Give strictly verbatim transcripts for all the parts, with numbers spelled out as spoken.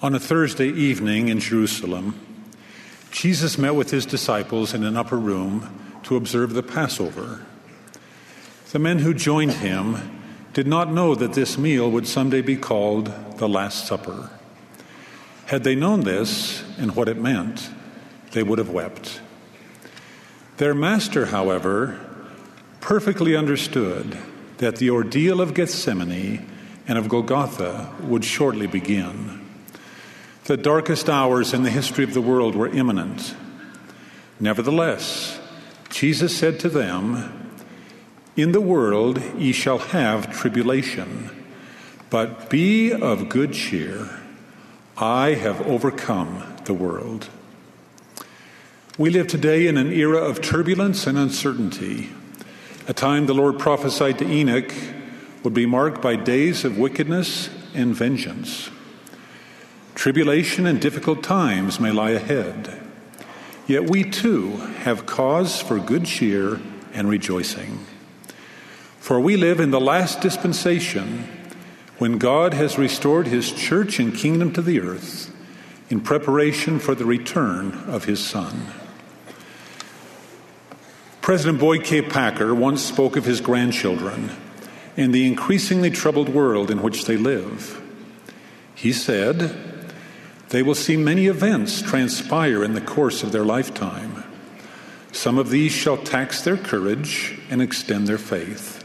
On a Thursday evening in Jerusalem, Jesus met with his disciples in an upper room to observe the Passover. The men who joined him did not know that this meal would someday be called the Last Supper. Had they known this and what it meant, they would have wept. Their master, however, perfectly understood that the ordeal of Gethsemane and of Golgotha would shortly begin. The darkest hours in the history of the world were imminent. Nevertheless, Jesus said to them, "In the world ye shall have tribulation, but be of good cheer. I have overcome the world." We live today in an era of turbulence and uncertainty, a time the Lord prophesied to Enoch would be marked by days of wickedness and vengeance. Tribulation and difficult times may lie ahead, yet we too have cause for good cheer and rejoicing. For we live in the last dispensation, when God has restored his church and kingdom to the earth in preparation for the return of his Son. President Boyd K. Packer once spoke of his grandchildren and the increasingly troubled world in which they live. He said, "They will see many events transpire in the course of their lifetime. Some of these shall tax their courage and extend their faith.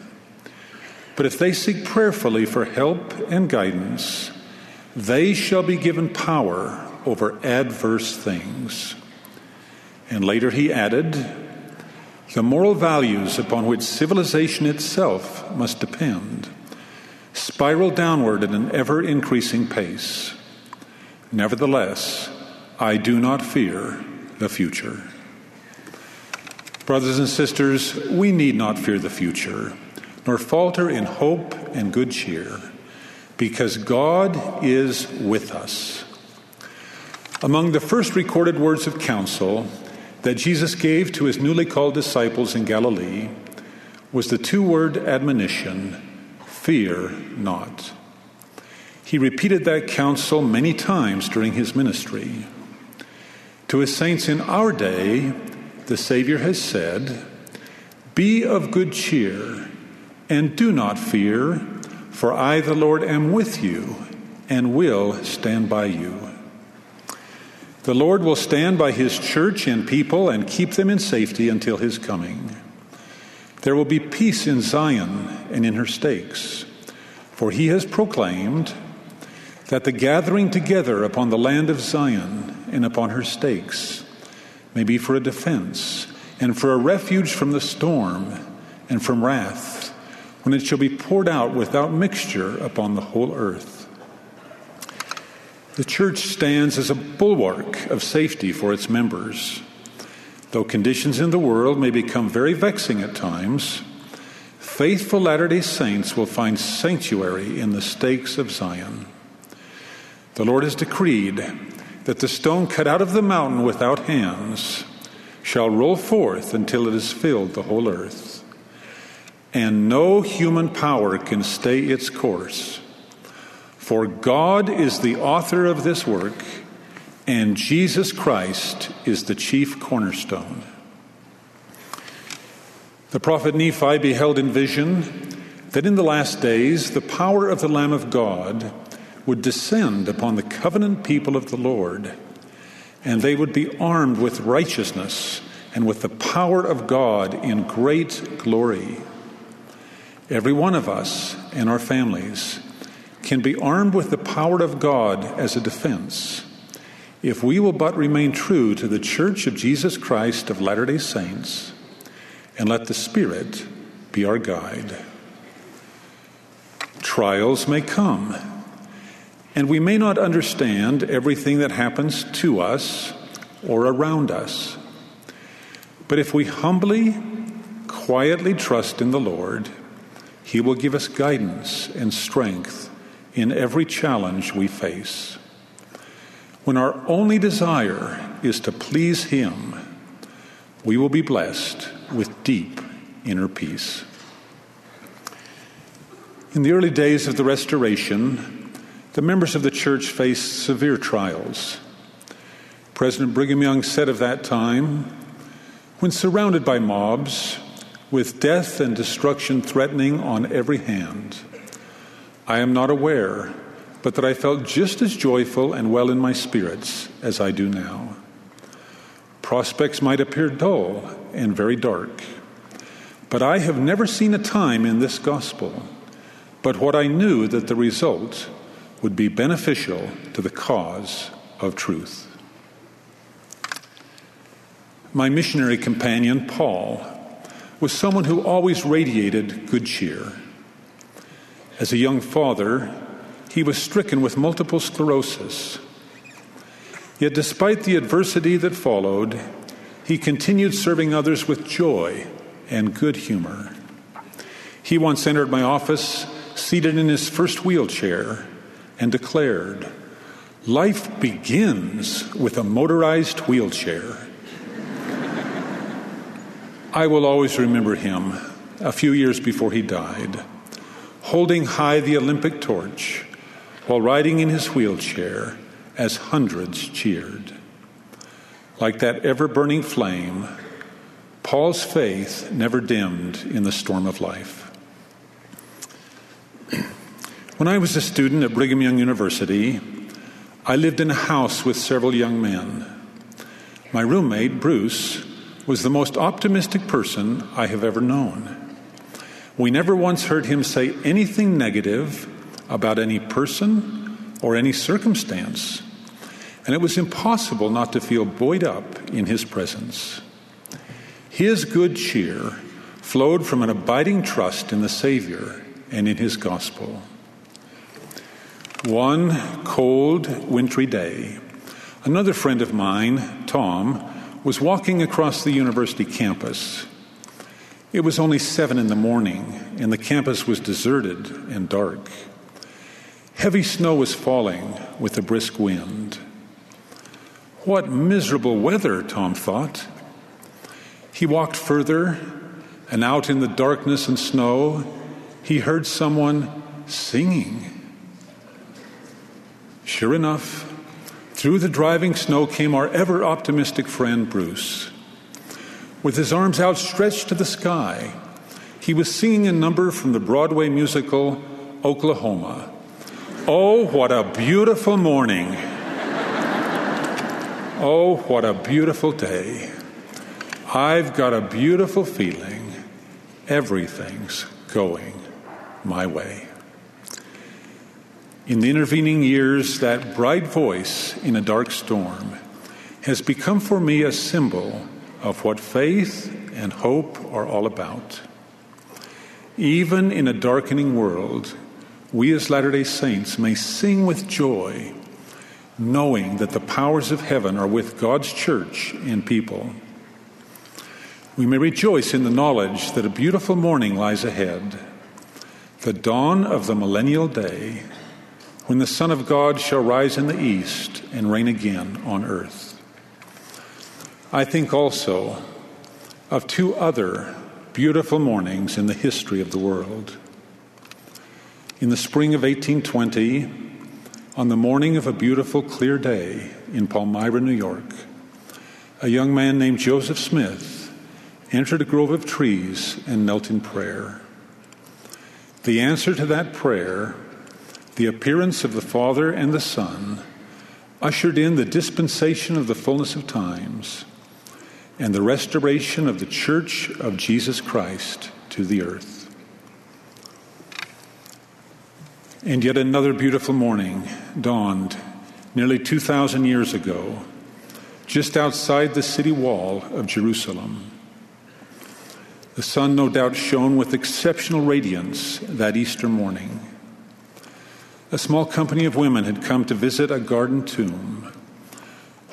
But if they seek prayerfully for help and guidance, they shall be given power over adverse things." And later he added, "The moral values upon which civilization itself must depend spiral downward at an ever-increasing pace. Nevertheless, I do not fear the future." Brothers and sisters, we need not fear the future, nor falter in hope and good cheer, because God is with us. Among the first recorded words of counsel that Jesus gave to his newly called disciples in Galilee was the two-word admonition, "Fear not." He repeated that counsel many times during his ministry. To his saints in our day, the Savior has said, "Be of good cheer, and do not fear, for I, the Lord, am with you and will stand by you." The Lord will stand by his church and people and keep them in safety until his coming. There will be peace in Zion and in her stakes, for he has proclaimed that the gathering together upon the land of Zion and upon her stakes may be for a defense and for a refuge from the storm and from wrath, when it shall be poured out without mixture upon the whole earth. The church stands as a bulwark of safety for its members. Though conditions in the world may become very vexing at times, faithful Latter-day Saints will find sanctuary in the stakes of Zion. The Lord has decreed that the stone cut out of the mountain without hands shall roll forth until it has filled the whole earth. And no human power can stay its course, for God is the author of this work, and Jesus Christ is the chief cornerstone. The prophet Nephi beheld in vision that in the last days the power of the Lamb of God would descend upon the covenant people of the Lord, and they would be armed with righteousness and with the power of God in great glory. Every one of us and our families can be armed with the power of God as a defense if we will but remain true to the Church of Jesus Christ of Latter-day Saints and let the Spirit be our guide. Trials may come, and we may not understand everything that happens to us or around us. But if we humbly, quietly trust in the Lord, He will give us guidance and strength in every challenge we face. When our only desire is to please Him, we will be blessed with deep inner peace. In the early days of the Restoration, The members of the church faced severe trials. President Brigham Young said of that time, "When surrounded by mobs, with death and destruction threatening on every hand, I am not aware but that I felt just as joyful and well in my spirits as I do now. Prospects might appear dull and very dark, but I have never seen a time in this gospel but what I knew that the result would be beneficial to the cause of truth." My missionary companion, Paul, was someone who always radiated good cheer. As a young father, he was stricken with multiple sclerosis. Yet despite the adversity that followed, he continued serving others with joy and good humor. He once entered my office, seated in his first wheelchair, and declared, "Life begins with a motorized wheelchair." I will always remember him, a few years before he died, holding high the Olympic torch while riding in his wheelchair as hundreds cheered. Like that ever-burning flame, Paul's faith never dimmed in the storm of life. When I was a student at Brigham Young University, I lived in a house with several young men. My roommate, Bruce, was the most optimistic person I have ever known. We never once heard him say anything negative about any person or any circumstance, and it was impossible not to feel buoyed up in his presence. His good cheer flowed from an abiding trust in the Savior and in his gospel. One cold, wintry day, another friend of mine, Tom, was walking across the university campus. It was only seven in the morning, and the campus was deserted and dark. Heavy snow was falling with a brisk wind. What miserable weather, Tom thought. He walked further, and out in the darkness and snow, he heard someone singing. Sure enough, through the driving snow came our ever-optimistic friend, Bruce. With his arms outstretched to the sky, he was singing a number from the Broadway musical, Oklahoma. Oh, what a beautiful morning. Oh, what a beautiful day. I've got a beautiful feeling. Everything's going my way. In the intervening years, that bright voice in a dark storm has become for me a symbol of what faith and hope are all about. Even in a darkening world, we as Latter-day Saints may sing with joy, knowing that the powers of heaven are with God's church and people. We may rejoice in the knowledge that a beautiful morning lies ahead, the dawn of the millennial day, when the Son of God shall rise in the east and reign again on earth. I think also of two other beautiful mornings in the history of the world. In the spring of eighteen twenty, on the morning of a beautiful clear day in Palmyra, New York, a young man named Joseph Smith entered a grove of trees and knelt in prayer. The answer to that prayer, the appearance of the Father and the Son, ushered in the dispensation of the fullness of times and the restoration of the Church of Jesus Christ to the earth. And yet another beautiful morning dawned nearly two thousand years ago, just outside the city wall of Jerusalem. The sun no doubt shone with exceptional radiance that Easter morning. A small company of women had come to visit a garden tomb,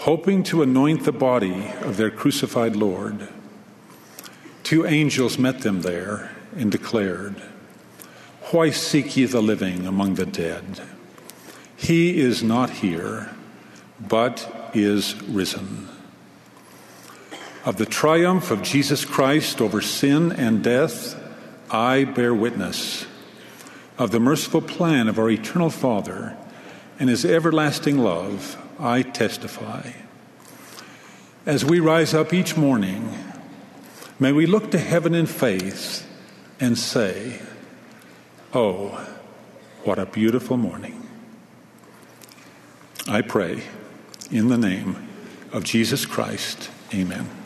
hoping to anoint the body of their crucified Lord. Two angels met them there and declared, "Why seek ye the living among the dead? He is not here, but is risen." Of the triumph of Jesus Christ over sin and death, I bear witness. Of the merciful plan of our eternal Father and his everlasting love I testify. As we rise up each morning, may we look to heaven in faith and say, "Oh, what a beautiful morning." I pray in the name of Jesus Christ. Amen.